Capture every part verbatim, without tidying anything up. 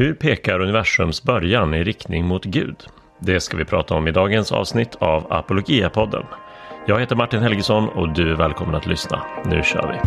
Hur pekar universums början i riktning mot Gud? Det ska vi prata om i dagens avsnitt av Apologia-podden. Jag heter Martin Helgesson och du är välkommen att lyssna. Nu kör vi!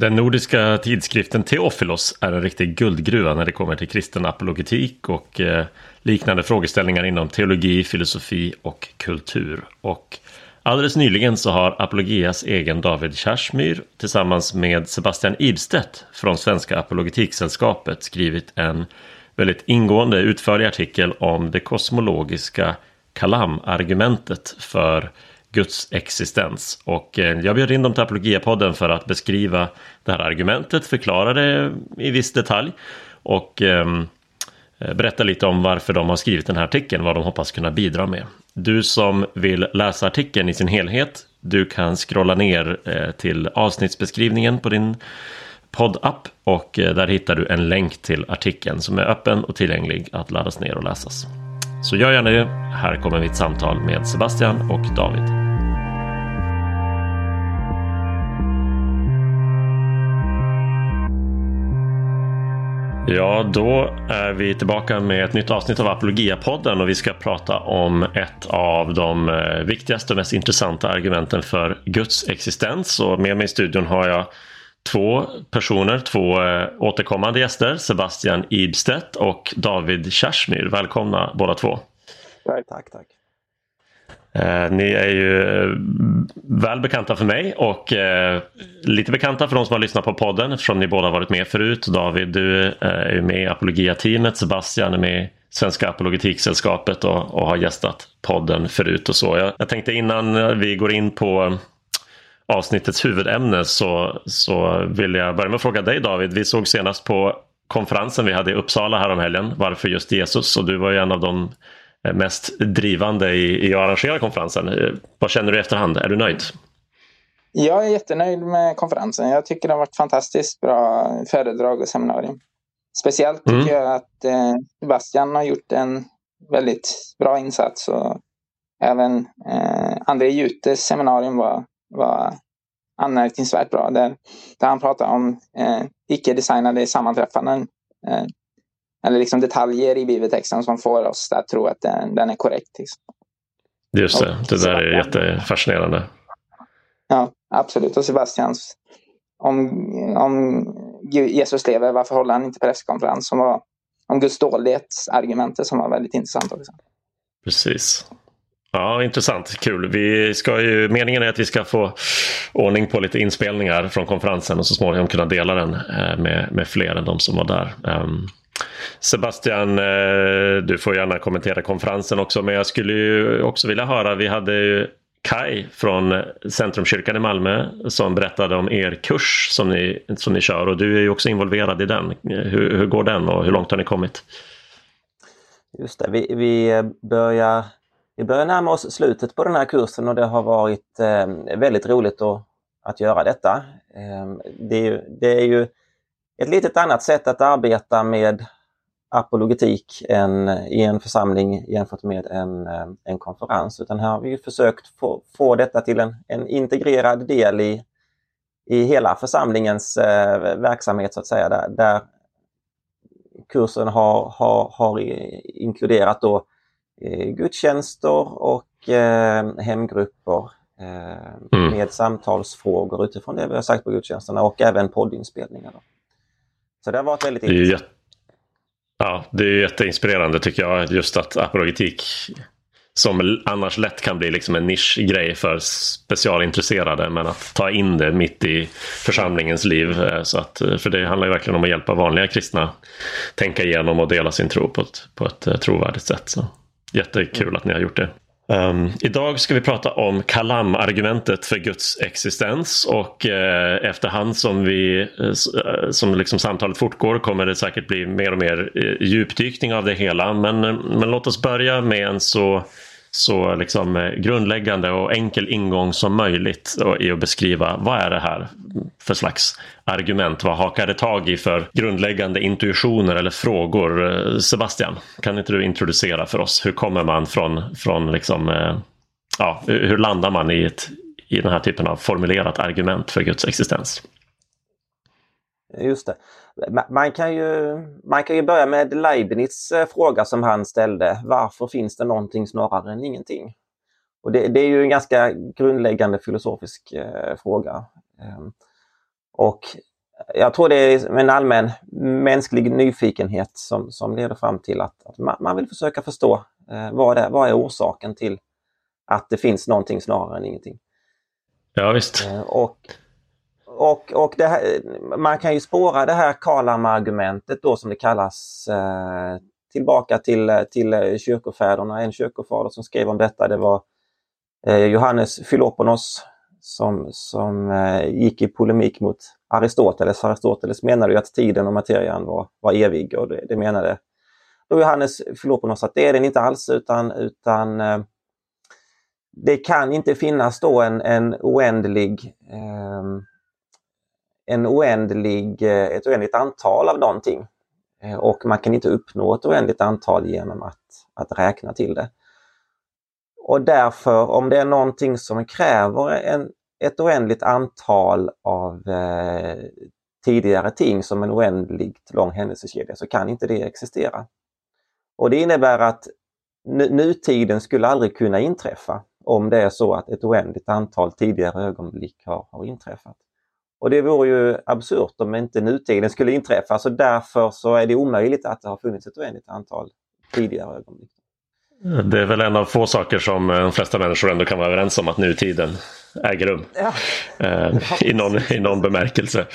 Den nordiska tidskriften Theofilos är en riktig guldgruva när det kommer till kristen apologetik och liknande frågeställningar inom teologi, filosofi och kultur. Och alldeles nyligen så har Apologias egen David Kärrsmyr tillsammans med Sebastian Ibstedt från Svenska apologetikssällskapet skrivit en väldigt ingående, utförlig artikel om det kosmologiska Kalam-argumentet för Guds existens, och jag bjöd in dem till Apologia-podden för att beskriva det här argumentet, förklara det i viss detalj och eh, berätta lite om varför de har skrivit den här artikeln, vad de hoppas kunna bidra med. Du som vill läsa artikeln i sin helhet, du kan scrolla ner till avsnittsbeskrivningen på din poddapp och där hittar du en länk till artikeln som är öppen och tillgänglig att laddas ner och läsas. Så gör gärna det. Här kommer mitt samtal med Sebastian och David. Ja, då är vi tillbaka med ett nytt avsnitt av Apologia-podden och vi ska prata om ett av de viktigaste och mest intressanta argumenten för Guds existens. Och med mig i studion har jag två personer, två återkommande gäster, Sebastian Ibstedt och David Kärrsmyr. Välkomna båda två. Tack, tack. Eh, ni är ju väl bekanta för mig och eh, lite bekanta för de som har lyssnat på podden eftersom ni båda varit med förut. David, du eh, är ju med i Apologia-teamet, Sebastian är med i Svenska apologetikssällskapet och, och har gästat podden förut och så. Jag, jag tänkte innan vi går in på avsnittets huvudämne så, så vill jag börja med att fråga dig, David. Vi såg senast på konferensen vi hade i Uppsala här om helgen, varför just Jesus, och du var ju en av de mest drivande i, i att arrangera konferensen. Vad känner du i efterhand? Är du nöjd? Jag är jättenöjd med konferensen. Jag tycker det har varit fantastiskt bra föredrag och seminarium. Speciellt tycker mm. jag att eh, Sebastian har gjort en väldigt bra insats och även eh, André Jutes seminarium var var anmärkningsvärt bra där, där han pratade om eh, icke-designade sammanträffanden eh, eller liksom detaljer i bibeltexten som får oss att tro att den, den är korrekt. Liksom. Just det, och det där är jättefascinerande. Ja, absolut. Och Sebastians om, om Jesus lever, varför håller han inte presskonferens, som var om Guds dålighetsargumentet som var väldigt intressant också. Precis. Ja, intressant. Kul. Vi ska ju, meningen är att vi ska få ordning på lite inspelningar från konferensen och så småningom kunna dela den med, med fler än de som var där. Sebastian, du får gärna kommentera konferensen också, men jag skulle ju också vilja höra, vi hade ju Kai från Centrumkyrkan i Malmö som berättade om er kurs som ni, som ni kör, och du är ju också involverad i den. Hur, hur går den och hur långt har ni kommit? Just det, vi, vi börjar... Vi börjar närma oss slutet på den här kursen och det har varit eh, väldigt roligt att, att göra detta. Eh, det, är ju, det är ju ett litet annat sätt att arbeta med apologetik än, i en församling jämfört med en, en konferens. Utan här har vi ju försökt få, få detta till en, en integrerad del i, i hela församlingens eh, verksamhet så att säga. Där, där kursen har, har, har inkluderat då gudstjänster och eh, hemgrupper eh, mm. med samtalsfrågor utifrån det vi har sagt på gudstjänsterna och även poddinspelningar. Då. Så det har varit väldigt intressant. Ja, det är jätteinspirerande tycker jag, just att apologetik som annars lätt kan bli liksom en nischgrej för specialintresserade, men att ta in det mitt i församlingens liv. Så att, för det handlar ju verkligen om att hjälpa vanliga kristna tänka igenom och dela sin tro på ett, på ett trovärdigt sätt. Så jättekul att ni har gjort det. Um, idag ska vi prata om Kalam-argumentet för Guds existens, och eh, efterhand som, vi, eh, som liksom samtalet fortgår kommer det säkert bli mer och mer eh, djupdykning av det hela. Men, eh, men låt oss börja med en så så liksom grundläggande och enkel ingång som möjligt i att beskriva vad är det här för slags argument, vad hakar det tag i för grundläggande intuitioner eller frågor. Sebastian, kan inte du introducera för oss, hur kommer man från, från liksom, ja, hur landar man i, ett, i den här typen av formulerat argument för Guds existens? Just det. Man kan ju, man kan ju börja med Leibniz fråga som han ställde. Varför finns det någonting snarare än ingenting? Och det, det är ju en ganska grundläggande filosofisk eh, fråga. Eh, och jag tror det är en allmän mänsklig nyfikenhet som, som leder fram till att, att man, man vill försöka förstå eh, vad, är, vad är orsaken till att det finns någonting snarare än ingenting. Ja, visst. Eh, och... Och, och det här, man kan ju spåra det här Kalam-argumentet då, som det kallas, eh, tillbaka till, till kyrkofäderna. En kyrkofader som skrev om detta, det var eh, Johannes Philoponus som, som eh, gick i polemik mot Aristoteles. Aristoteles menade ju att tiden och materian var, var evig, och det, det menade då Johannes Philoponus att det är den inte alls, utan, utan eh, det kan inte finnas då en, en oändlig... Eh, En oändlig, ett oändligt antal av någonting, och man kan inte uppnå ett oändligt antal genom att, att räkna till det. Och därför, om det är någonting som kräver en, ett oändligt antal av eh, tidigare ting, som en oändligt lång händelsekedja, så kan inte det existera. Och det innebär att n- nutiden skulle aldrig kunna inträffa om det är så att ett oändligt antal tidigare ögonblick har, har inträffat. Och det vore ju absurt om inte nutiden skulle inträffa, så därför så är det omöjligt att det har funnits ett oändligt antal tidigare ögonblick. Det är väl en av få saker som de flesta människor ändå kan vara överens om, att nutiden äger rum, ja. eh, i, någon, i någon bemärkelse.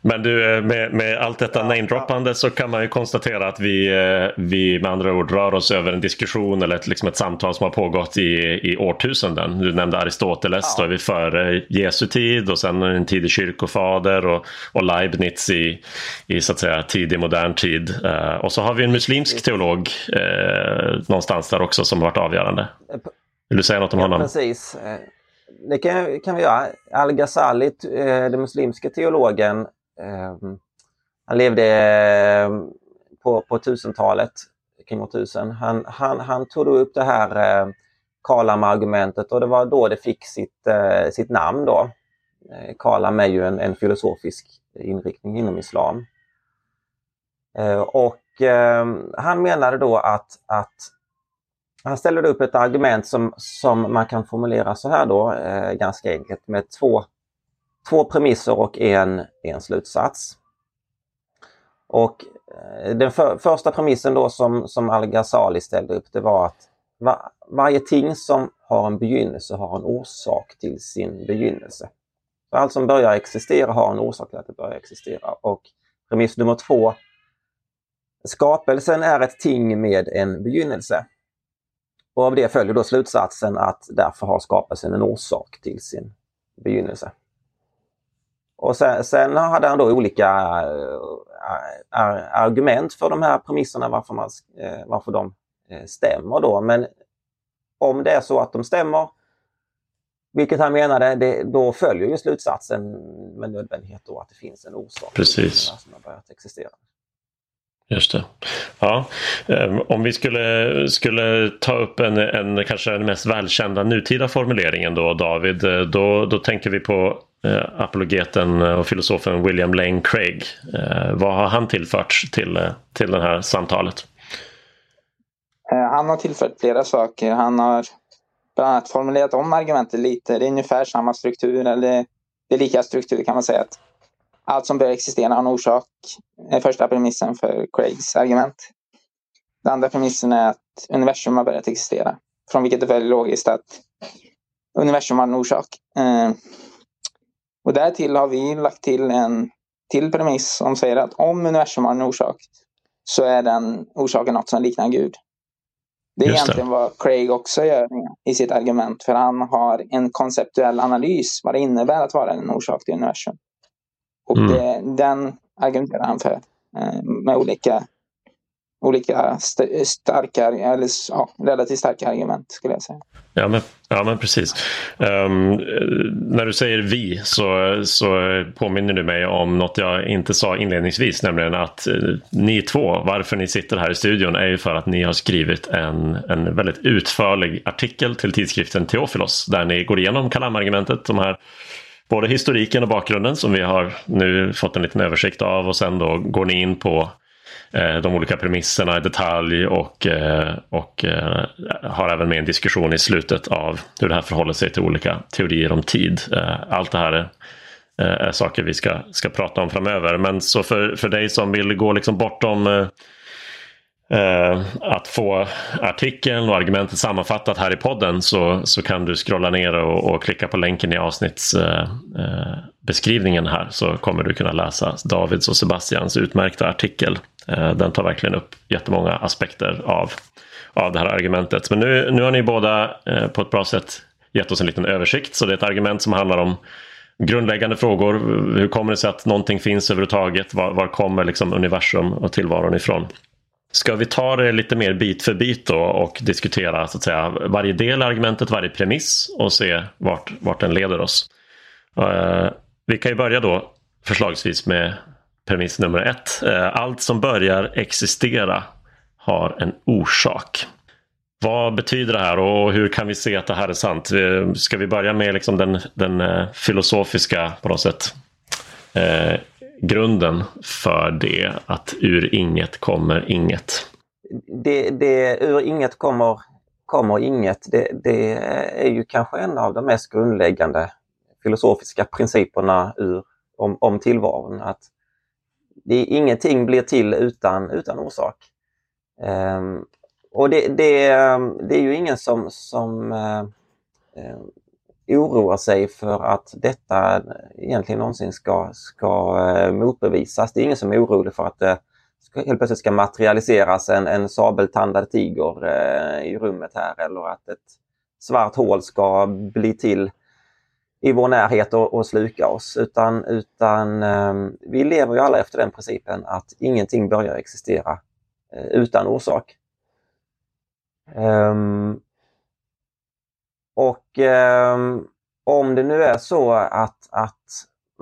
Men du, med, med allt detta namedroppande så kan man ju konstatera att vi, vi med andra ord rör oss över en diskussion eller ett, liksom ett samtal som har pågått i, i årtusenden. Du nämnde Aristoteles, ja. Då är vi före Jesu tid, och sen en tidig kyrkofader, och, och Leibniz i, i så att säga tidig modern tid. Eh, och så har vi en muslimsk teolog eh, någonstans där också som har varit avgörande. Vill du säga något om honom? Ja, precis. Det kan, kan vi göra. Al-Ghazali, den muslimska teologen, han levde på, på tusen-talet, kring år tusen. Han, han, han tog upp det här Kalam-argumentet, och det var då det fick sitt, sitt namn då. Kalam är ju en, en filosofisk inriktning inom islam. Och han menade då att, att han ställer upp ett argument som, som man kan formulera så här då, eh, ganska enkelt, med två, två premisser och en, en slutsats. Och eh, den för, första premissen då som, som Al-Ghazali ställde upp, det var att va, varje ting som har en begynnelse har en orsak till sin begynnelse. Så allt som börjar existera har en orsak till att det börjar existera. Och premiss nummer två, skapelsen är ett ting med en begynnelse. Och av det följer då slutsatsen att därför har skapelsen en orsak till sin begynnelse. Och sen, sen hade han då olika argument för de här premisserna, varför, man, varför de stämmer då. Men om det är så att de stämmer, vilket han menade, det, då följer ju slutsatsen med nödvändighet då att det finns en orsak. Precis. Till som har börjat existera. Just det. Ja, om vi skulle, skulle ta upp en, en kanske den mest välkända nutida formuleringen då, David, då, då tänker vi på eh, apologeten och filosofen William Lane Craig. Eh, vad har han tillfört till, till det här samtalet? Han har tillfört flera saker. Han har bland annat formulerat om argumentet lite. Det är ungefär samma struktur, eller det är lika struktur kan man säga, att allt som bör existera har en orsak, är första premissen för Craigs argument. Den andra premissen är att universum har börjat existera, från vilket det är väldigt logiskt att universum har en orsak. Och därtill har vi lagt till en till premiss som säger att om universum har en orsak så är den orsaken något som liknar Gud. Det är Just egentligen det. Vad Craig också gör i sitt argument, för han har en konceptuell analys vad det innebär att vara en orsak till universum. Och det, mm. den argumenterar han för eh, med olika, olika st- starka, eller ja, relativt starka argument skulle jag säga. Ja men, ja, men precis. Um, när du säger vi så, så påminner du mig om något jag inte sa inledningsvis, nämligen att uh, ni två, varför ni sitter här i studion är ju för att ni har skrivit en, en väldigt utförlig artikel till tidskriften Theofilos där ni går igenom Kalam-argumentet, de här både historiken och bakgrunden som vi har nu fått en liten översikt av, och sen då går ni in på de olika premisserna i detalj och, och har även med en diskussion i slutet av hur det här förhåller sig till olika teorier om tid. Allt det här är, är saker vi ska, ska prata om framöver. Men så för, för dig som vill gå liksom bortom eh, att få artikeln och argumentet sammanfattat här i podden, så, så kan du scrolla ner och, och klicka på länken i avsnittsbeskrivningen eh, här, så kommer du kunna läsa Davids och Sebastians utmärkta artikel. Den tar verkligen upp jättemånga aspekter av, av det här argumentet. Men nu, nu har ni båda eh, på ett bra sätt gett oss en liten översikt. Så det är ett argument som handlar om grundläggande frågor. Hur kommer det sig att någonting finns överhuvudtaget? Var, var kommer liksom universum och tillvaron ifrån? Ska vi ta det lite mer bit för bit då och diskutera så att säga, varje del av argumentet, varje premiss och se vart, vart den leder oss? Eh, vi kan ju börja då förslagsvis med premiss nummer ett. Allt som börjar existera har en orsak. Vad betyder det här och hur kan vi se att det här är sant? Ska vi börja med liksom den, den filosofiska på något sätt, eh, grunden för det, att ur inget kommer inget? Det, det ur inget kommer, kommer inget. Det, det är ju kanske en av de mest grundläggande filosofiska principerna ur, om, om tillvaron, att det är, ingenting blir till utan, utan orsak. Um, och det, det, det är ju ingen som, som uh, oroar sig för att detta egentligen någonsin ska, ska uh, motbevisas. Det är ingen som är orolig för att det uh, helt plötsligt ska materialiseras en, en sabeltandad tiger uh, i rummet här, eller att ett svart hål ska bli till i vår närhet och, och sluka oss, utan, utan eh, vi lever ju alla efter den principen att ingenting börjar existera eh, utan orsak. Um, och um, om det nu är så att, att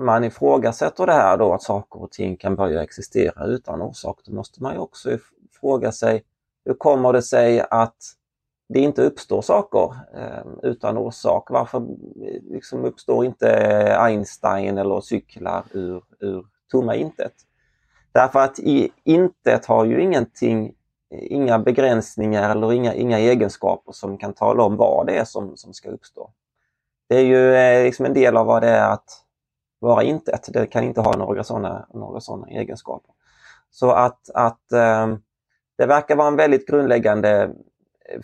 man ifrågasätter det här då, att saker och ting kan börja existera utan orsak, då måste man ju också fråga sig, hur kommer det sig att det inte uppstår saker eh, utan orsak? Varför liksom uppstår inte Einstein eller cyklar ur, ur tomma intet? Därför att i intet har ju ingenting, inga begränsningar eller inga, inga egenskaper som kan tala om vad det är som, som ska uppstå. Det är ju eh, liksom en del av vad det är att vara intet. Det kan inte ha några sådana några sådana egenskaper. Så att, att eh, det verkar vara en väldigt grundläggande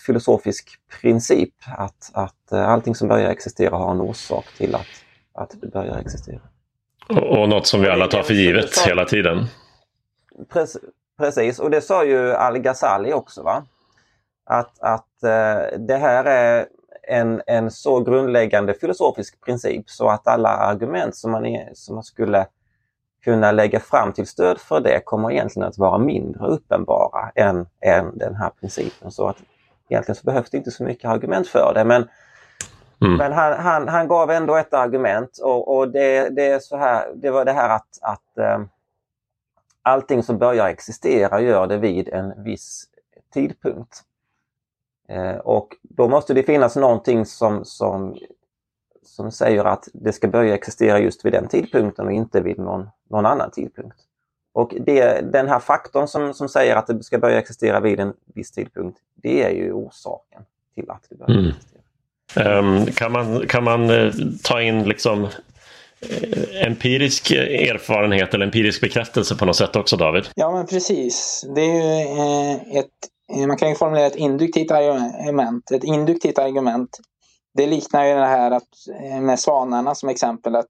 filosofisk princip att, att allting som börjar existera har en orsak till att, att det börjar existera. Och, och något som vi alla tar för givet sa, hela tiden. Precis, och det sa ju Al-Ghazali också, va? Att, att eh, det här är en, en så grundläggande filosofisk princip så att alla argument som man, är, som man skulle kunna lägga fram till stöd för det kommer egentligen att vara mindre uppenbara än, än den här principen. Så att egentligen så behövs det inte så mycket argument för det. Men, mm. men han, han, han gav ändå ett argument. Och, och det, det, är så här, det var det här att, att um, allting som börjar existera gör det vid en viss tidpunkt. Uh, och då måste det finnas någonting som, som, som säger att det ska börja existera just vid den tidpunkten och inte vid någon, någon annan tidpunkt. Och det, den här faktorn som, som säger att det ska börja existera vid en viss tidpunkt, det är ju orsaken till att det börjar mm. existera. Um, kan man, kan man uh, ta in liksom uh, empirisk erfarenhet eller empirisk bekräftelse på något sätt också, David? Ja, men precis. Det är ju uh, ett, man kan ju formulera ett induktivt argument. Ett induktivt argument, det liknar ju det här att, med svanarna som exempel, att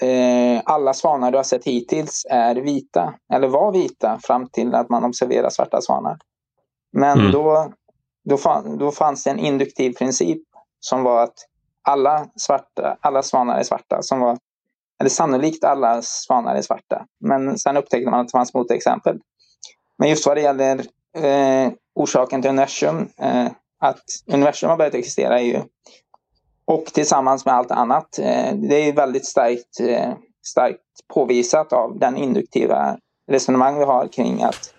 Eh, alla svanar du har sett hittills är vita, eller var vita fram till att man observerar svarta svanar. Men mm. då, då, fan, då fanns det en induktiv princip som var att alla, svarta, alla svanar är svarta, som var, eller sannolikt alla svanar är svarta. Men sen upptäckte man att det fanns motexempel. Men just vad det gäller eh, orsaken till universum, eh, att universum har börjat existera är ju, och tillsammans med allt annat, eh, det är väldigt starkt, eh, starkt påvisat av den induktiva resonemang vi har kring att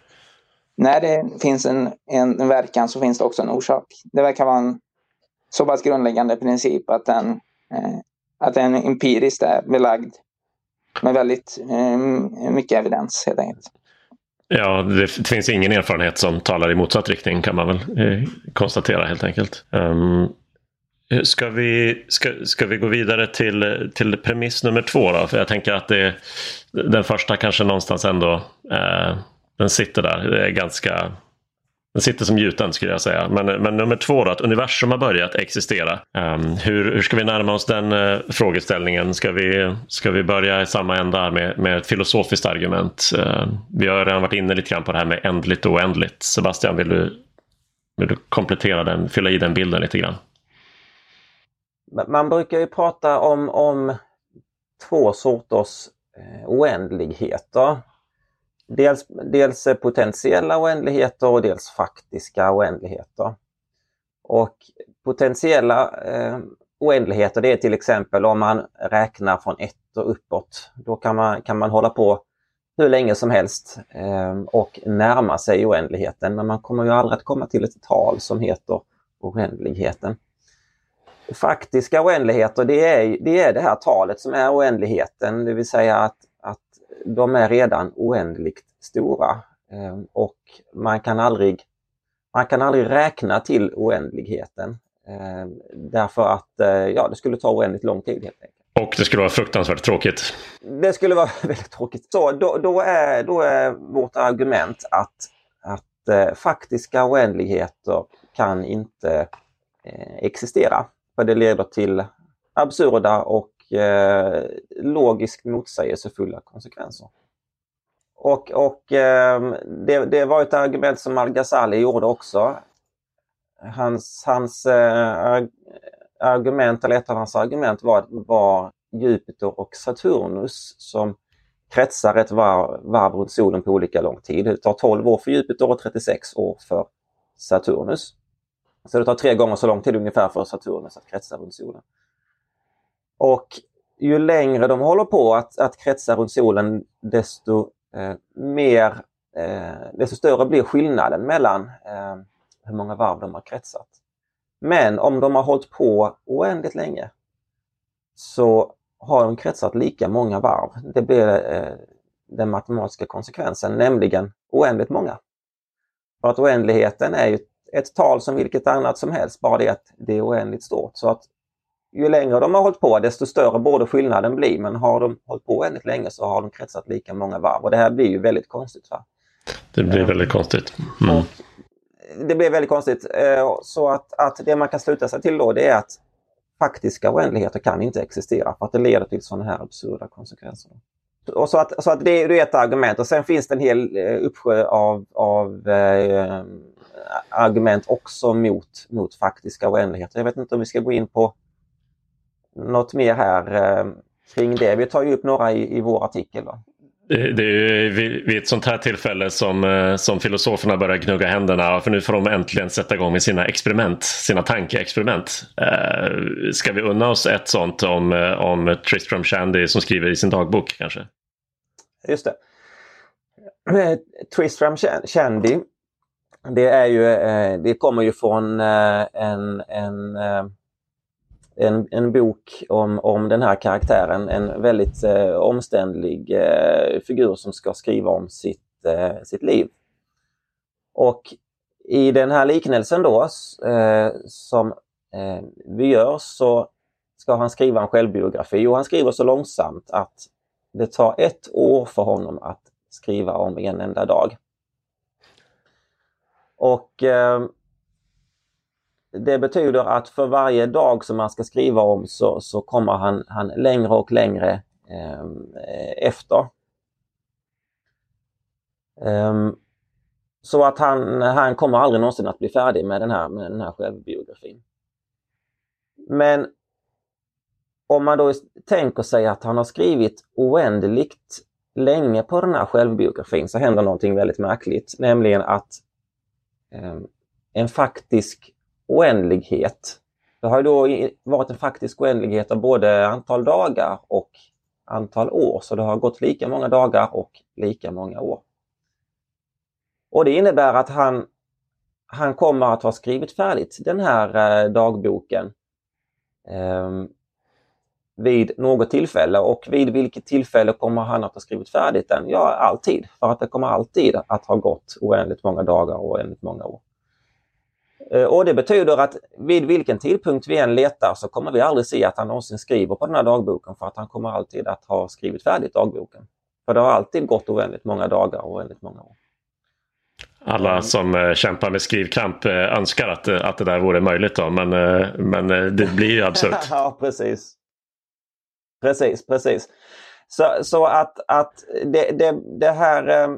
när det finns en, en, en verkan så finns det också en orsak. Det verkar vara en så pass grundläggande princip att den, eh, att den empiriskt är belagd med väldigt eh, mycket evidens helt enkelt. Ja, det finns ingen erfarenhet som talar i motsatt riktning kan man väl eh, konstatera helt enkelt. Um, ska, vi, ska, ska vi gå vidare till, till premiss nummer två då? För jag tänker att det, den första kanske någonstans ändå, eh, den sitter där, det är ganska... Den sitter som gjuten skulle jag säga. Men, men nummer två då, att universum har börjat existera. Um, hur, hur ska vi närma oss den uh, frågeställningen? Ska vi, ska vi börja i samma ända med, med ett filosofiskt argument? Uh, vi har redan varit inne lite grann på det här med ändligt och oändligt. Sebastian, vill du, vill du komplettera den, fylla i den bilden lite grann? Man brukar ju prata om, om två sorters eh, oändligheter. Dels, dels potentiella oändligheter och dels faktiska oändligheter. Och potentiella eh, oändligheter, det är till exempel om man räknar från ett och uppåt. Då kan man, kan man hålla på hur länge som helst eh, och närma sig oändligheten. Men man kommer ju aldrig att komma till ett tal som heter oändligheten. Faktiska oändligheter, det är, det är det här talet som är oändligheten. Det vill säga att de är redan oändligt stora och man kan aldrig, man kan aldrig räkna till oändligheten därför att ja, det skulle ta oändligt lång tid helt enkelt. Och det skulle vara fruktansvärt tråkigt. Det skulle vara väldigt tråkigt. Så då, då, är, då är vårt argument att, att faktiska oändligheter kan inte existera för det leder till absurda och Eh, logiskt motsägelsefulla konsekvenser. Och, och eh, det, det var ett argument som Al-Ghazali gjorde också. Hans, hans eh, argument, eller ett av hans argument var, var Jupiter och Saturnus som kretsar ett varv, varv runt solen på olika lång tid. Det tar tolv år för Jupiter och trettiosex år för Saturnus. Så det tar tre gånger så lång tid ungefär för Saturnus att kretsa runt solen. Och ju längre de håller på att, att kretsa runt solen desto, eh, mer, eh, desto större blir skillnaden mellan eh, hur många varv de har kretsat. Men om de har hållit på oändligt länge så har de kretsat lika många varv. Det blir eh, den matematiska konsekvensen, nämligen oändligt många. För att oändligheten är ju ett tal som vilket annat som helst, bara det att det är oändligt stort. Så att ju längre de har hållit på desto större borde skillnaden bli. Men har de hållit på väldigt länge så har de kretsat lika många varv. Och det här blir ju väldigt konstigt. Va? Det blir um, väldigt konstigt. Mm. Det blir väldigt konstigt. Uh, så att, att det man kan sluta sig till då det är att faktiska oändligheter kan inte existera. För att det leder till sådana här absurda konsekvenser. Och så att, så att det, det är ett argument. Och sen finns det en hel uh, uppsjö av, av uh, argument också mot, mot faktiska oändligheter. Jag vet inte om vi ska gå in på något mer här eh, kring det. Vi tar ju upp några i, i vår artikel då. Det, det är ju vid, vid ett sånt här tillfälle som, eh, som filosoferna börjar gnugga händerna. För nu får de äntligen sätta igång med sina experiment. Sina tankeexperiment. Eh, ska vi unna oss ett sånt om, om Tristram Shandy som skriver i sin dagbok kanske? Just det. Tristram Shandy. Det är ju, eh, det kommer ju från eh, en... en eh, En, en bok om, om den här karaktären, en väldigt eh, omständlig eh, figur som ska skriva om sitt, eh, sitt liv. Och i den här liknelsen då eh, som eh, vi gör så ska han skriva en självbiografi och han skriver så långsamt att det tar ett år för honom att skriva om en enda dag. Och... Eh, Det betyder att för varje dag som man ska skriva om så, så kommer han, han längre och längre eh, efter. Eh, så att han, han kommer aldrig någonsin att bli färdig med den här, med den här självbiografin. Men om man då tänker sig att han har skrivit oändligt länge på den här självbiografin så händer någonting väldigt märkligt. Nämligen att eh, en faktisk oändlighet. Det har ju då varit en faktisk oändlighet av både antal dagar och antal år. Så det har gått lika många dagar och lika många år. Och det innebär att han, han kommer att ha skrivit färdigt den här eh, dagboken eh, vid något tillfälle. Och vid vilket tillfälle kommer han att ha skrivit färdigt den? Ja, alltid. För att det kommer alltid att ha gått oändligt många dagar och oändligt många år. Och det betyder att vid vilken tidpunkt vi än letar så kommer vi aldrig se att han någonsin skriver på den här dagboken, för att han kommer alltid att ha skrivit färdigt dagboken. För det har alltid gått oändligt många dagar och oändligt många år. Alla som eh, kämpar med skrivkamp eh, önskar att, att det där vore möjligt då, men, eh, men eh, det blir ju absurt. Ja, precis. Precis, precis. Så, så att, att det, det, det här... Eh,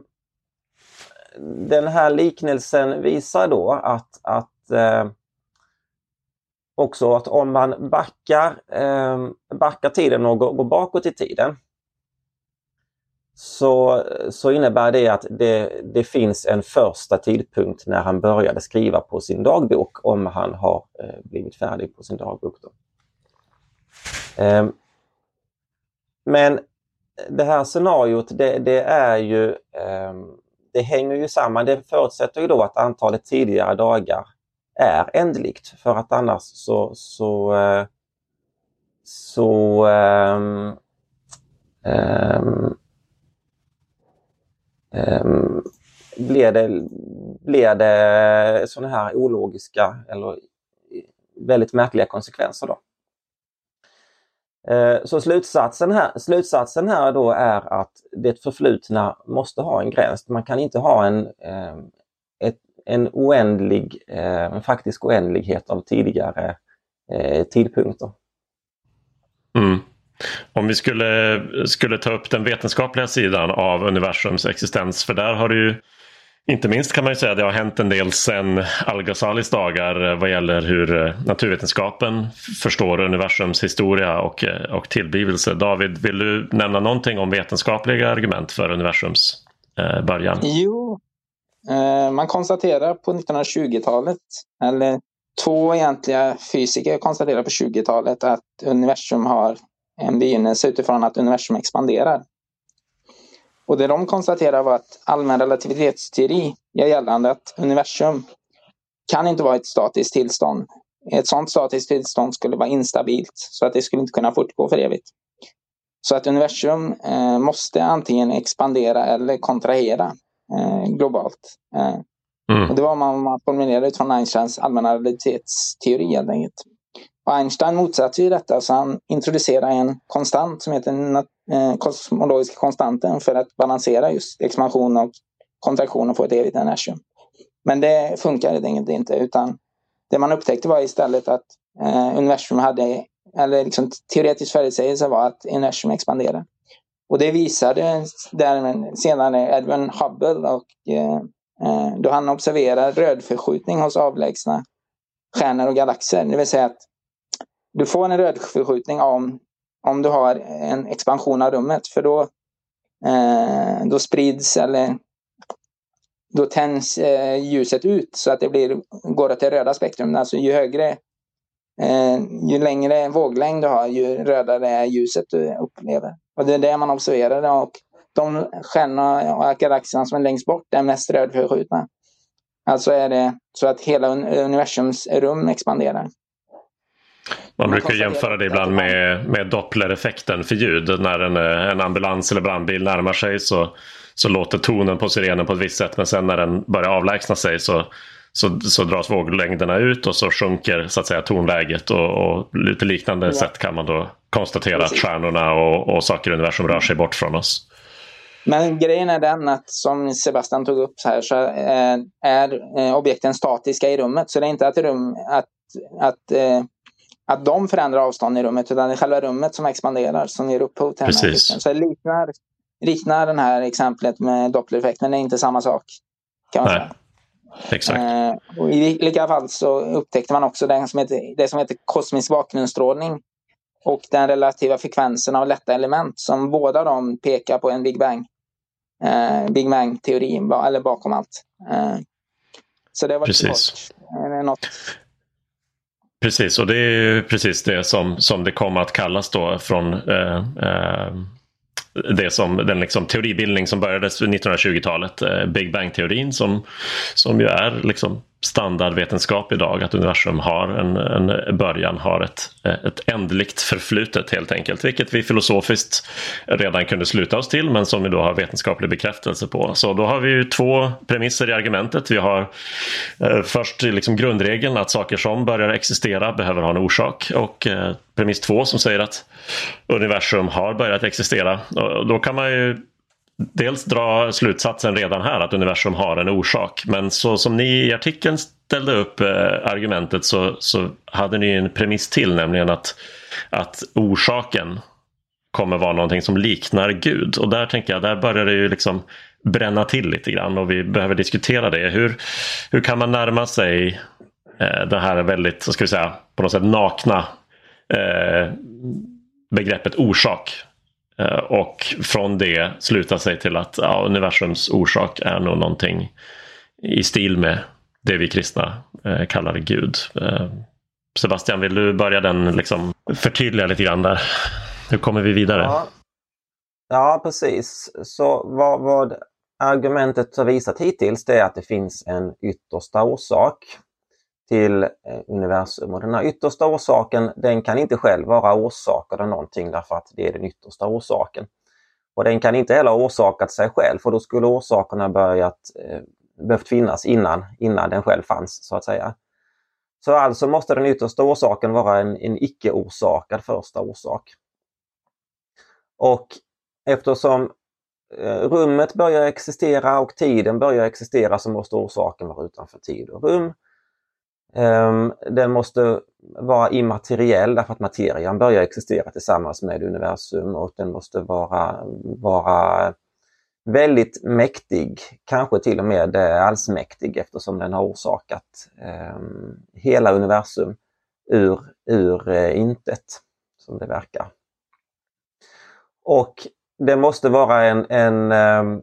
Den här liknelsen visar då att, att eh, också att om man backar, eh, backar tiden och går, går bakåt i tiden så, så innebär det att det, det finns en första tidpunkt när han började skriva på sin dagbok, om han har eh, blivit färdig på sin dagbok då. Eh, men det här scenariot det, det är ju... Eh, Det hänger ju samman, det förutsätter ju då att antalet tidigare dagar är ändligt, för att annars så, så, så um, um, um, blir det, blir det sådana här ologiska eller väldigt märkliga konsekvenser då. Så slutsatsen här, slutsatsen här då är att det förflutna måste ha en gräns. Man kan inte ha en, ett, en oändlig, en faktisk oändlighet av tidigare tidpunkter. Mm. Om vi skulle, skulle ta upp den vetenskapliga sidan av universums existens, för där har du inte minst kan man ju säga att det har hänt en del sedan Al-Ghazalis dagar vad gäller hur naturvetenskapen förstår universums historia och, och tillblivelse. David, vill du nämna någonting om vetenskapliga argument för universums eh, början? Jo, eh, man konstaterar på nittonhundratjugotalet, eller två egentliga fysiker konstaterar på tjugotalet att universum har en begynnelse utifrån att universum expanderar. Och det de konstaterar var att allmän relativitetsteori gör gällande att universum kan inte vara ett statiskt tillstånd. Ett sådant statiskt tillstånd skulle vara instabilt, så att det skulle inte kunna fortgå för evigt. Så att universum eh, måste antingen expandera eller kontrahera eh, globalt. Eh, mm. Och det var vad man formulerade utifrån Einsteins allmänna relativitetsteori helt enkelt. Och Einstein motsatte ju detta, så han introducerade en konstant som heter den eh, kosmologiska konstanten för att balansera just expansion och kontraktion och få ett evigt universum. Men det funkade inte, inte, utan det man upptäckte var istället att eh, universum hade, eller liksom teoretisk förutsägelse var att universum expanderade. Och det visade där senare Edwin Hubble, och eh, då han observerade rödförskjutning hos avlägsna stjärnor och galaxer, det vill säga att du får en rödförskjutning om, om du har en expansion av rummet, för då, eh, då sprids eller då tänds eh, ljuset ut så att det blir, går åt det röda spektrum. Alltså ju högre, eh, ju längre våglängd du har, ju rödare är ljuset du upplever. Och det är det man observerade, och de stjärnorna och galaxerna som är längst bort är mest rödförskjutna. Alltså är det så att hela universums rum expanderar. Man brukar jämföra det ibland med, med dopplereffekten för ljud. När en, en ambulans eller brandbil närmar sig så, så låter tonen på sirenen på ett visst sätt. Men sen när den börjar avlägsna sig så, så, så dras våglängderna ut och så sjunker så att säga tonläget. Och, och lite liknande ja. sätt kan man då konstatera Precis. att stjärnorna och, och saker i universum rör sig bort från oss. Men grejen är den att, som Sebastian tog upp här, så är, är objekten statiska i rummet. Så det är inte att rum... Att, att, att de förändrar avstånd i rummet, utan det är själva rummet som expanderar som ger upphov till den här effekten. Så det liknar, liknar den här exemplet med dopplereffekten, det är inte samma sak kan man Nej. säga. Exakt. Eh, och i lika fall så upptäckte man också det som heter, det som heter kosmisk bakgrundsstrålning. och den relativa frekvensen av lätta element, som båda de pekar på en Big Bang. Eh, Big Bang-teorin, eller bakom allt. Eh, så det var precis. Något... Precis, och det är ju precis det som, som det kom att kallas då från... Eh, eh, det som den liksom teoribildning som började nittonhundratjugotalet, eh, Big Bang-teorin, som, som ju är liksom standardvetenskap idag, att universum har en, en början, har ett, ett ändligt förflutet helt enkelt, vilket vi filosofiskt redan kunde sluta oss till, men som vi då har vetenskaplig bekräftelse på. Så då har vi ju två premisser i argumentet. Vi har eh, först liksom grundregeln att saker som börjar existera behöver ha en orsak, och eh, premiss två som säger att universum har börjat existera. Och då kan man ju dels dra slutsatsen redan här att universum har en orsak, men så som ni i artikeln ställde upp eh, argumentet, så, så hade ni en premiss till, nämligen att, att orsaken kommer vara någonting som liknar Gud, och där tänker jag, där börjar det ju liksom bränna till lite grann, och vi behöver diskutera det. Hur, hur kan man närma sig eh, det här väldigt, så ska vi säga, på något sätt nakna eh, begreppet orsak? Och från det slutar sig till att ja, universums orsak är nog någonting i stil med det vi kristna eh, kallar Gud. Eh, Sebastian, vill du börja den liksom förtydliga lite grann där? Hur kommer vi vidare? Ja, ja precis. Så vad, vad argumentet har visat hittills, det är att det finns en yttersta orsak till universum, och den här yttersta orsaken, den kan inte själv vara orsakad av någonting, därför att det är den yttersta orsaken. Och den kan inte heller ha orsakat sig själv, för då skulle orsakerna börjat, eh, behövt finnas innan, innan den själv fanns, så att säga. Så alltså måste den yttersta orsaken vara en, en icke-orsakad första orsak. Och eftersom eh, rummet börjar existera och tiden börjar existera, så måste orsaken vara utanför tid och rum. Um, den måste vara immateriell, därför att materian börjar existera tillsammans med universum, och den måste vara, vara väldigt mäktig, kanske till och med allsmäktig, eftersom den har orsakat um, hela universum ur, ur uh, intet, som det verkar. Och det måste vara en, en um,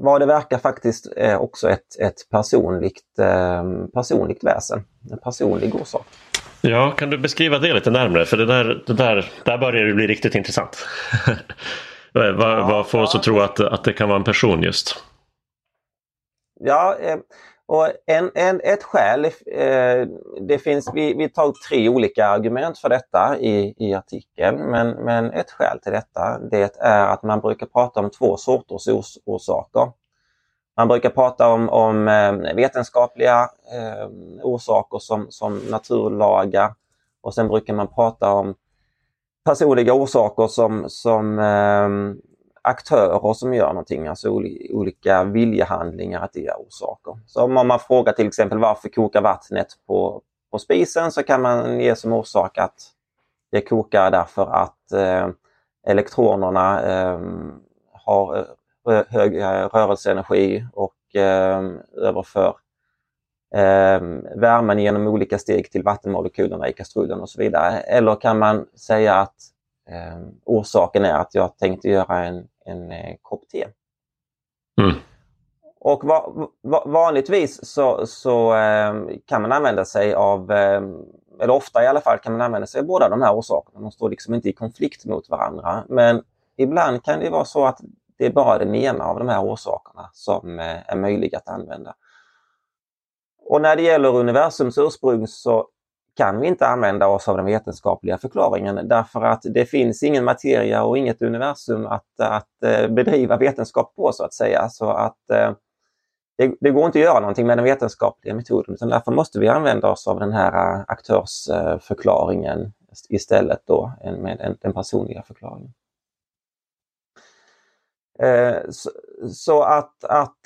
vad det verkar faktiskt är också ett, ett personligt, eh, personligt väsen, en personlig orsak. Ja, kan du beskriva det lite närmare? För det där, det där, där börjar det bli riktigt intressant. Vad ja, får oss ja. att tro att, att det kan vara en person just? Ja, eh, och en, en, ett skäl, eh, det finns, vi, vi tar upp tre olika argument för detta i, i artikeln, men, men ett skäl till detta, det är att man brukar prata om två sorters ors- orsaker. Man brukar prata om, om vetenskapliga eh, orsaker som, som naturlagar, och sen brukar man prata om personliga orsaker som, som eh, aktörer som gör någonting, alltså olika viljehandlingar att det är orsaker. Så om man frågar till exempel varför kokar vattnet på, på spisen, så kan man ge som orsak att det kokar därför att eh, elektronerna eh, har hög rörelseenergi och eh, överför eh, värmen genom olika steg till vattenmolekylerna i kastrullen och så vidare. Eller kan man säga att Eh, orsaken är att jag tänkte göra en, en eh, kopp te. Mm. Och va, va, vanligtvis så, så eh, kan man använda sig av, eh, eller ofta i alla fall kan man använda sig av båda de här orsakerna. De står liksom inte i konflikt mot varandra. Men ibland kan det vara så att det är bara den ena av de här orsakerna som eh, är möjlig att använda. Och när det gäller universums ursprung så kan vi inte använda oss av den vetenskapliga förklaringen, därför att det finns ingen materia och inget universum att, att bedriva vetenskap på, så att säga. Så att det, det går inte att göra någonting med den vetenskapliga metoden, utan därför måste vi använda oss av den här aktörsförklaringen istället då, med den personliga förklaringen. Så, så att, att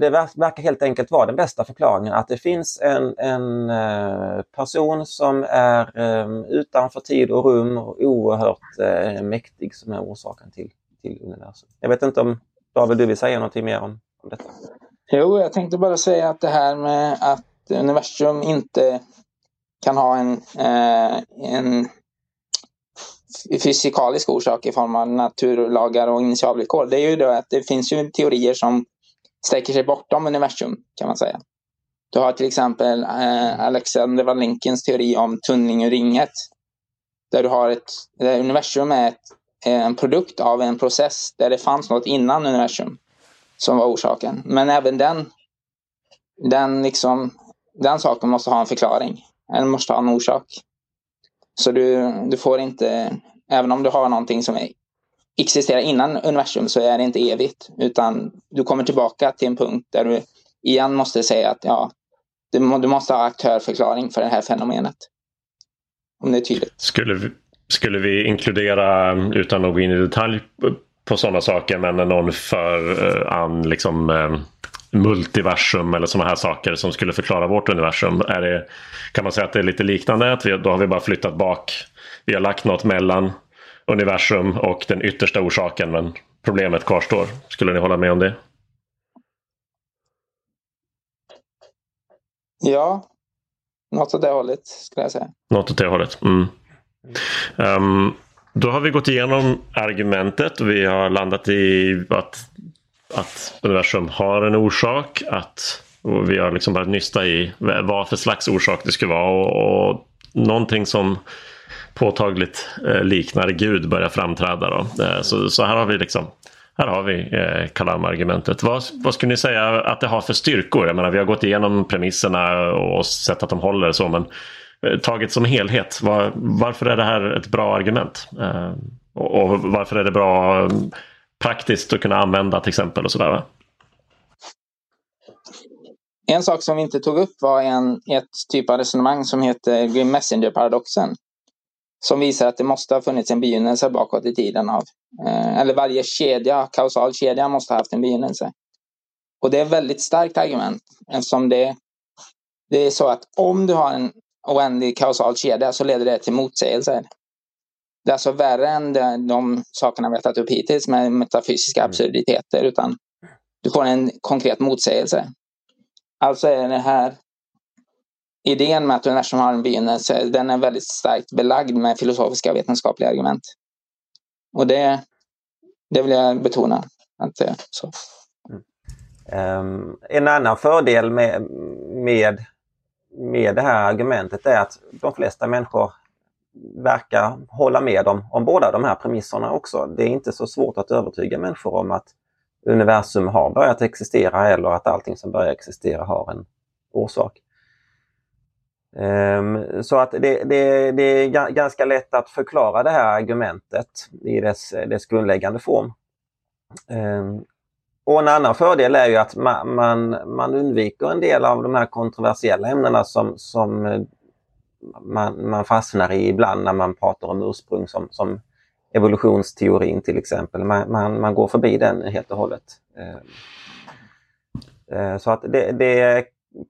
det verkar helt enkelt vara den bästa förklaringen, att det finns en, en person som är utanför tid och rum och oerhört mäktig, som är orsaken till, till universum. Jag vet inte om David, du vill säga någonting mer om, om detta? Jo, jag tänkte bara säga att det här med att universum inte kan ha en, en fysikalisk orsak i form av naturlagar och initialvillkor, det är ju då att det finns ju teorier som sträcker sig bortom universum, kan man säga. Du har till exempel eh, Alexander Van Linkens teori om Tunningringet, där du har ett där universum är ett, en produkt av en process där det fanns något innan universum som var orsaken. Men även den den liksom den saken måste ha en förklaring. Den måste ha en orsak. Så du, du får inte, även om du har någonting som är, existerar innan universum, så är det inte evigt, utan du kommer tillbaka till en punkt där du igen måste säga att ja, du, du måste ha aktörförklaring för det här fenomenet. Om det är tydligt. Skulle vi, skulle vi inkludera, utan att gå in i detalj på sådana saker, men någon för an liksom multiversum eller sådana här saker som skulle förklara vårt universum, är det, kan man säga att det är lite liknande, att vi, då har vi bara flyttat bak, vi har lagt något mellan universum och den yttersta orsaken, men problemet kvarstår. Skulle ni hålla med om det? Ja, något åt det hållet skulle jag säga. Något åt det hållet, mm. Um, då har vi gått igenom argumentet och vi har landat i att att universum har en orsak, att, och vi har liksom börjat nysta i vad för slags orsak det skulle vara, och, och någonting som påtagligt eh, liknar Gud börjar framträda då. Eh, så, så här har vi liksom här har vi eh, Kalam-argumentet. Vad, vad skulle ni säga att det har för styrkor? Jag menar, vi har gått igenom premisserna och sett att de håller så, men eh, taget som helhet, var, varför är det här ett bra argument? Eh, och, och varför är det bra praktiskt att kunna använda till exempel och sådär? En sak som vi inte tog upp var en, ett typ av resonemang som heter Grim Messenger-paradoxen, som visar att det måste ha funnits en begynnelse bakåt i tiden av, eh, eller varje kedja, kausal kedja måste ha haft en begynnelse. Och det är ett väldigt starkt argument, eftersom det, det är så att om du har en oändlig kausal kedja så leder det till motsägelser. Det är alltså värre än de, de sakerna vi har tagit upp hittills med metafysiska absurditeter, utan du får en konkret motsägelse. Alltså är den här idén med att universum har en begynnelse, den är väldigt starkt belagd med filosofiska och vetenskapliga argument. Och det, det vill jag betona. Att, så. Um, en annan fördel med, med, med det här argumentet är att de flesta människor verkar hålla med om, om båda de här premisserna också. Det är inte så svårt att övertyga människor om att universum har börjat existera eller att allting som börjar existera har en orsak. Um, så att det, det, det är g- ganska lätt att förklara det här argumentet i dess, dess grundläggande form. Um, och en annan fördel är ju att man, man, man undviker en del av de här kontroversiella ämnena som, som Man, man fastnar i ibland när man pratar om ursprung, som, som evolutionsteorin till exempel. Man, man, man går förbi den helt och hållet. Eh, så att det, det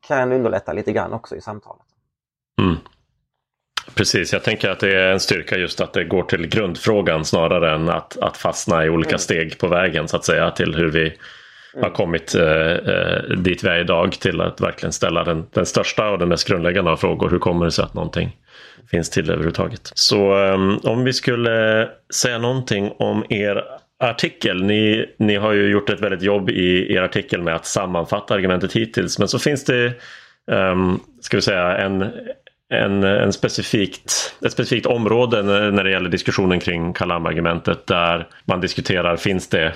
kan underlätta lite grann också i samtalet. Mm. Precis, jag tänker att det är en styrka just att det går till grundfrågan snarare än att, att fastna i olika mm. steg på vägen, så att säga, till hur vi mm. har kommit eh, dit vi är idag, till att verkligen ställa den, den största och den mest grundläggande av frågor. Hur kommer det sig att någonting finns till överhuvudtaget? Så eh, om vi skulle säga någonting om er artikel. Ni, ni har ju gjort ett väldigt jobb i er artikel med att sammanfatta argumentet hittills. Men så finns det eh, ska vi säga en, en, en specifikt, ett specifikt område när det gäller diskussionen kring Kalam-argumentet, där man diskuterar, finns det,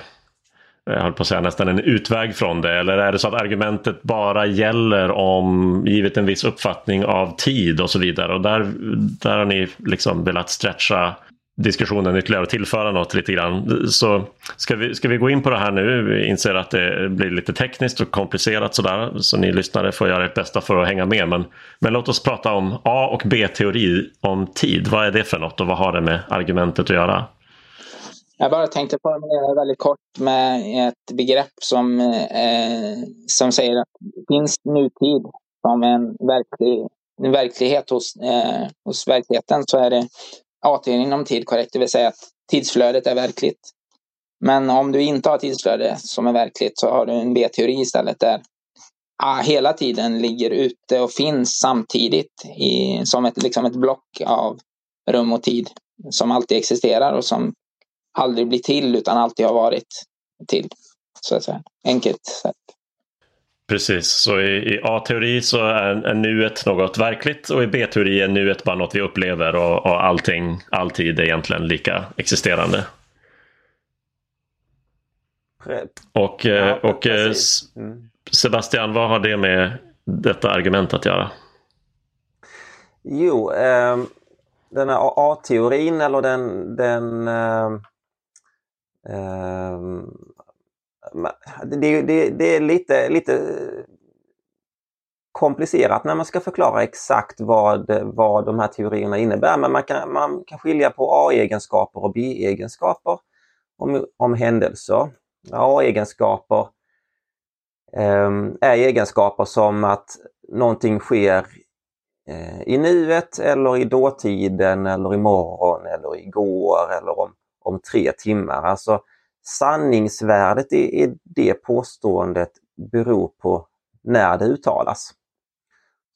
jag höll på att säga, nästan en utväg från det, eller är det så att argumentet bara gäller om givet en viss uppfattning av tid och så vidare, och där, där har ni liksom velat stretcha diskussionen ytterligare och tillföra något lite grann. Så ska vi, ska vi gå in på det här nu? Vi inser att det blir lite tekniskt och komplicerat sådär, så ni lyssnare får göra ert bästa för att hänga med, men, men låt oss prata om A och B-teori om tid. Vad är det för något och vad har det med argumentet att göra? Jag bara tänkte formulera väldigt kort med ett begrepp som, eh, som säger att det finns nutid som en, verklig, en verklighet hos, eh, hos verkligheten, så är det A-teorin om tid korrekt, det vill säga att tidsflödet är verkligt. Men om du inte har tidsflöde som är verkligt, så har du en B-teori istället, där ah, hela tiden ligger ute och finns samtidigt i, som ett, liksom ett block av rum och tid. som alltid existerar och som aldrig blir till utan alltid har varit till, så att säga. Enkelt sätt. Precis, så i, i A-teori så är, är nuet något verkligt och i B-teori är nuet bara något vi upplever och, och allting, alltid är egentligen lika existerande. Och, ja, och mm. Sebastian, vad har det med detta argument att göra? Jo, eh, den här A-teorin eller den... den eh, eh, Det, det, det är lite, lite komplicerat när man ska förklara exakt vad, vad de här teorierna innebär. Men man kan, man kan skilja på A-egenskaper och B-egenskaper om, om händelser. A-egenskaper eh, är egenskaper som att någonting sker eh, i nuet eller i dåtiden eller imorgon eller igår eller om, om tre timmar. Alltså sanningsvärdet i det påståendet beror på när det uttalas.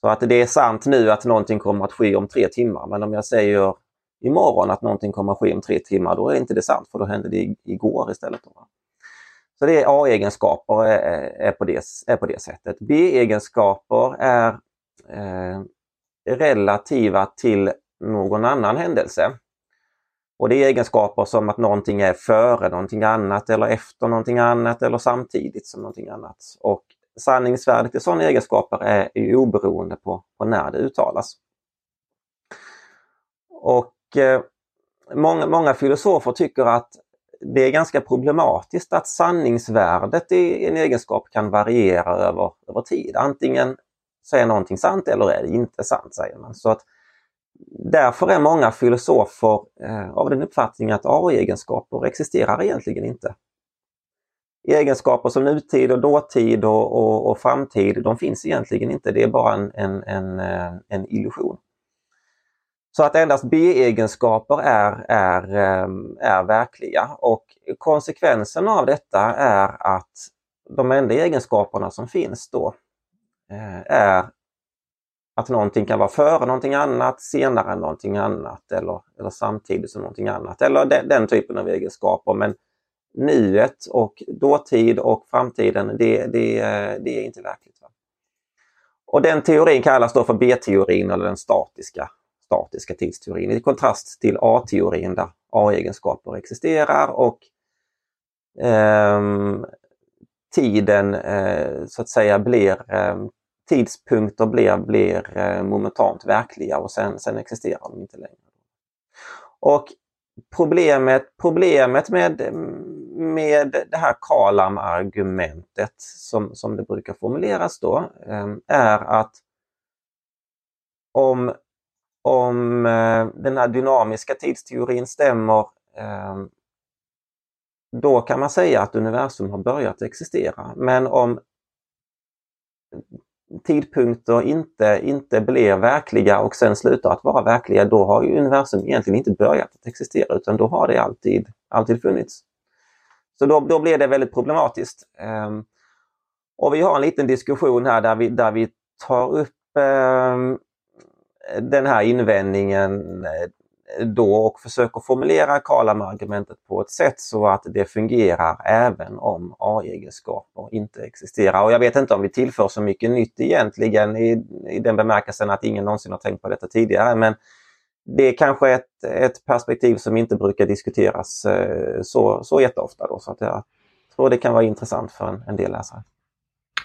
Så att det är sant nu att någonting kommer att ske om tre timmar. Men om jag säger imorgon att någonting kommer att ske om tre timmar, då är det inte det sant, för då hände det igår istället. Så det är A-egenskaper är på det, är på det sättet. B-egenskaper är eh, relativa till någon annan händelse. Och det är egenskaper som att någonting är före någonting annat eller efter någonting annat eller samtidigt som någonting annat. Och sanningsvärdet i sådana egenskaper är ju oberoende på, på när det uttalas. Och eh, många, många filosofer tycker att det är ganska problematiskt att sanningsvärdet i en egenskap kan variera över, över tid. Antingen så är någonting sant eller är det inte sant, säger man. Så att därför är många filosofer eh, av den uppfattningen att A-egenskaper existerar egentligen inte. Egenskaper som nutid och dåtid och, och, och framtid, de finns egentligen inte. Det är bara en, en, en, en illusion. Så att endast B-egenskaper är, är, är verkliga. Och konsekvensen av detta är att de enda egenskaperna som finns då eh, är att någonting kan vara före någonting annat, senare än någonting annat eller, eller samtidigt som någonting annat. Eller de, den typen av egenskaper. Men nuet och dåtid och framtiden, det, det, det är inte verkligt. Va? Och den teorin kallas då för B-teorin eller den statiska, statiska tidsteorin. I kontrast till A-teorin där A-egenskaper existerar och eh, tiden eh, så att säga blir... Eh, tidspunkter blir, blir momentant verkliga och sen, sen existerar de inte längre. Och problemet, problemet med, med det här Kalam-argumentet som, som det brukar formuleras då är att om, om den här dynamiska tidsteorin stämmer, då kan man säga att universum har börjat existera. Men om tidpunkter inte, inte blir verkliga och sen slutar att vara verkliga, då har ju universum egentligen inte börjat att existera, utan då har det alltid, alltid funnits. Så då, då blir det väldigt problematiskt. Um, och vi har en liten diskussion här där vi, där vi tar upp um, den här invändningen då och försöker formulera Kalam-argumentet på ett sätt så att det fungerar även om A-egenskaper inte existerar. Och jag vet inte om vi tillför så mycket nytt egentligen i, i den bemärkelsen att ingen någonsin har tänkt på detta tidigare, men det är kanske ett, ett perspektiv som inte brukar diskuteras eh, så, så jätteofta då, så att jag tror det kan vara intressant för en, en del läsare.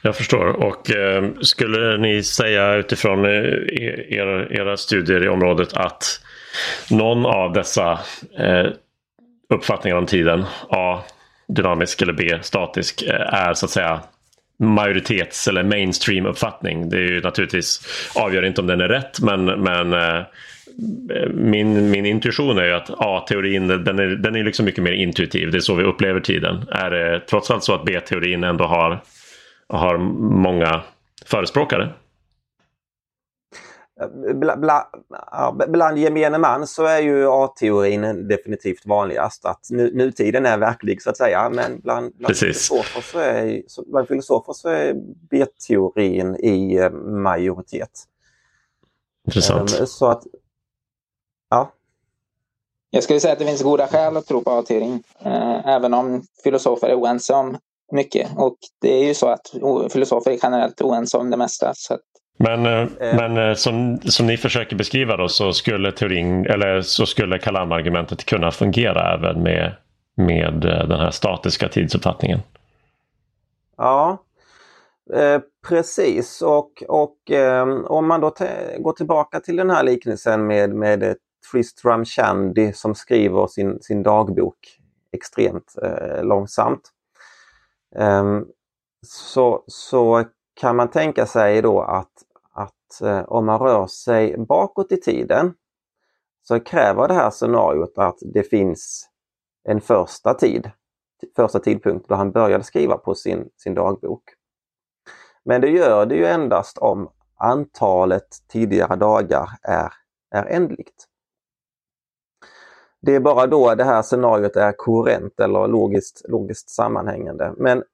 Jag förstår. Och eh, skulle ni säga utifrån eh, er, era studier i området att någon av dessa eh, uppfattningar om tiden, A, dynamisk eller B, statisk, är så att säga majoritets- eller mainstream-uppfattning? Det är ju naturligtvis, avgör inte om den är rätt, men, men eh, min, min intuition är ju att A-teorin, den är, den är liksom mycket mer intuitiv. Det är så vi upplever tiden. Är det trots allt så att B-teorin ändå har, har många förespråkare? Bla, bla, bland gemene man så är ju A-teorin definitivt vanligast, att nu, nutiden är verklig så att säga, men bland, bland, filosofer, så är, så, bland filosofer så är B-teorin i majoritet. Intressant. Um, så att, ja. Jag skulle säga att det finns goda skäl att tro på avteorin, eh, även om filosofer är oense om mycket. Och det är ju så att filosofer är generellt oense om det mesta. Så att... Men, eh, men som, som ni försöker beskriva då, så skulle teorin, eller så skulle Kalam-argumentet kunna fungera även med, med den här statiska tidsuppfattningen? Ja, eh, precis. Och, och eh, om man då te- går tillbaka till den här liknelsen med, med Tristram Shandy som skriver sin, sin dagbok extremt eh, långsamt. Um, så, så kan man tänka sig då att, att eh, om man rör sig bakåt i tiden, så kräver det här scenariot att det finns en första tid, första tidpunkt då han började skriva på sin, sin dagbok. Men det gör det ju endast om antalet tidigare dagar är, är ändligt. Det är bara då det här scenariot är koherent eller logiskt, logiskt sammanhängande. Men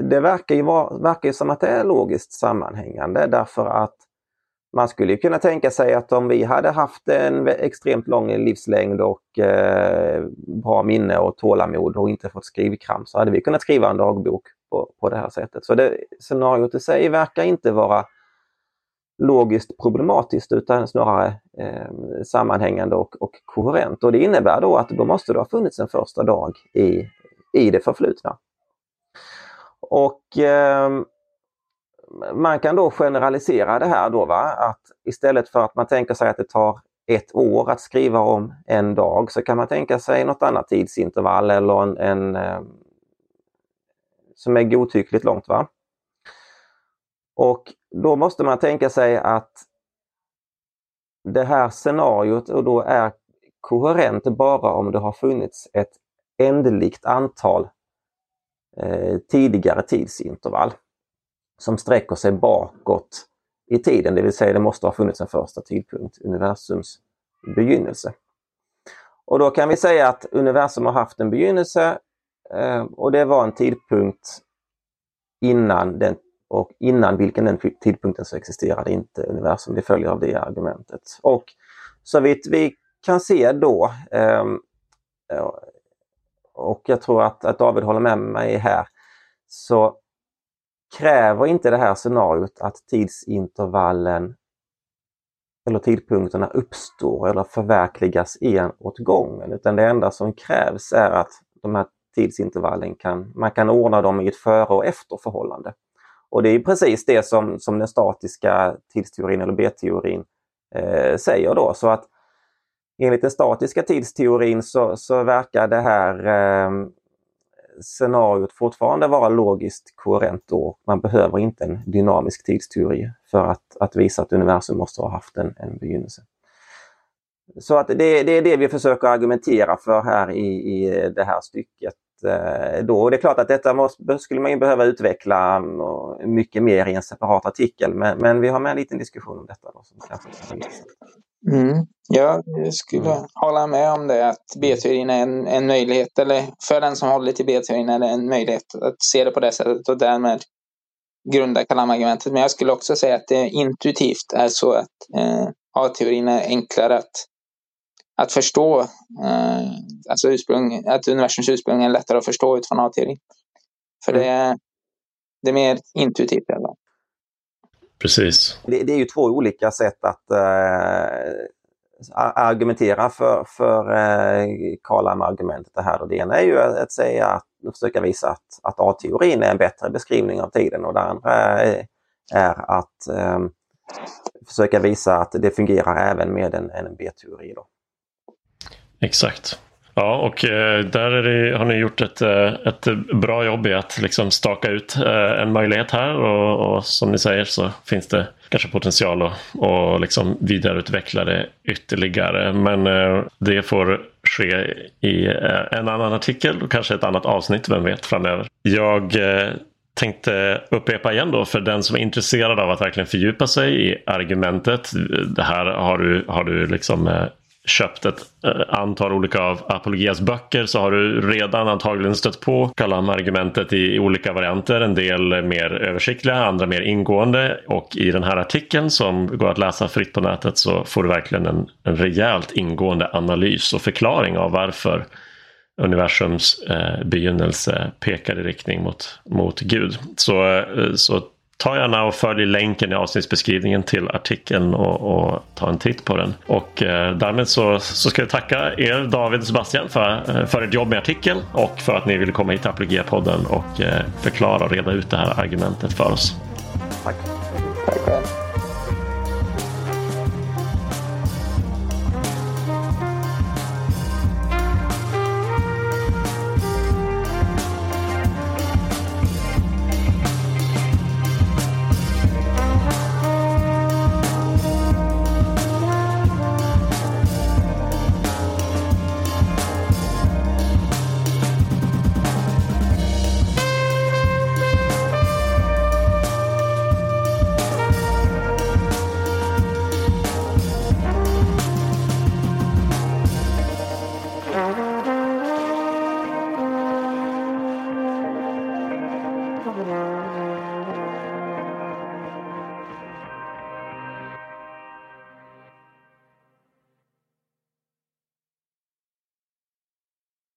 det verkar ju, vara, verkar ju som att det är logiskt sammanhängande, därför att man skulle kunna tänka sig att om vi hade haft en extremt lång livslängd och eh, bra minne och tålamod och inte fått skrivkramp, så hade vi kunnat skriva en dagbok på, på det här sättet. Så det, scenariot i sig verkar inte vara logiskt problematiskt, utan snarare eh, sammanhängande och, och koherent. Och det innebär då att då måste det ha funnits en första dag i, i det förflutna. Och eh, man kan då generalisera det här då, va? Att istället för att man tänker sig att det tar ett år att skriva om en dag, så kan man tänka sig något annat tidsintervall eller en, en eh, som är godtyckligt långt, va? Och då måste man tänka sig att det här scenariot och då är koherent bara om det har funnits ett ändligt antal eh, tidigare tidsintervall som sträcker sig bakåt i tiden. Det vill säga det måste ha funnits en första tidpunkt, universums begynnelse. Och då kan vi säga att universum har haft en begynnelse eh, och det var en tidpunkt innan den och innan vilken den tidpunkten så existerade inte universum. Det följer av det argumentet. Och så vitt vi kan se då, eh, och jag tror att, att David håller med mig här, så kräver inte det här scenariot att tidsintervallen eller tidpunkterna uppstår eller förverkligas en åt gången, utan det enda som krävs är att de här tidsintervallen kan, man kan ordna dem i ett före- och efterförhållande. Och det är precis det som, som den statiska tidsteorin eller B-teorin eh, säger då. Så att enligt den statiska tidsteorin så, så verkar det här eh, scenariot fortfarande vara logiskt koherent då. Man behöver inte en dynamisk tidsteori för att, att visa att universum måste ha haft en, en begynnelse. Så att det, det är det vi försöker argumentera för här i, i det här stycket. Då. Och det är klart att detta måste, skulle man ju behöva utveckla mycket mer i en separat artikel, men, men vi har med en liten diskussion om detta. Då, som kanske... mm. Jag skulle mm. hålla med om det, att B-teorin är en, en möjlighet, eller för den som håller till B-teorin är det en möjlighet att se det på det sättet och därmed grunda Kalam-argumentet. Men jag skulle också säga att det intuitivt är så att eh, A-teorin är enklare att Att förstå, eh, alltså ursprung, att universums ursprung är lättare att förstå utifrån A-teorin. För mm. det, är, det är mer intuitivt. Eller? Precis. Det, det är ju två olika sätt att eh, argumentera för, för eh, Kalam-argumentet. Det här och det ena är ju att säga att försöka visa att, att A-teorin är en bättre beskrivning av tiden, och det andra är, är att eh, försöka visa att det fungerar även med en, en B-teori då. Exakt. Ja, och eh, där är det, har ni gjort ett, ett bra jobb i att liksom staka ut eh, en möjlighet här, och, och som ni säger så finns det kanske potential att, att liksom vidareutveckla det ytterligare. Men eh, det får ske i eh, en annan artikel och kanske ett annat avsnitt, vem vet, framöver. Jag eh, tänkte upprepa igen då för den som är intresserad av att verkligen fördjupa sig i argumentet. Det här har du, har du liksom... Eh, köpt ett antal olika av Apologias böcker så har du redan antagligen stött på Kalam-argumentet i olika varianter. En del mer översiktliga, andra mer ingående. Och i den här artikeln som går att läsa fritt på nätet så får du verkligen en, en rejält ingående analys och förklaring av varför universums eh, begynnelse pekar i riktning mot, mot Gud. Så, eh, så ta gärna och följ länken i avsnittsbeskrivningen till artikeln och, och ta en titt på den. Och eh, därmed så, så ska jag tacka er, David och Sebastian, för, eh, för ett jobb med artikeln och för att ni ville komma hit till Apologia-podden och eh, förklara och reda ut det här argumentet för oss. Tack. Tack.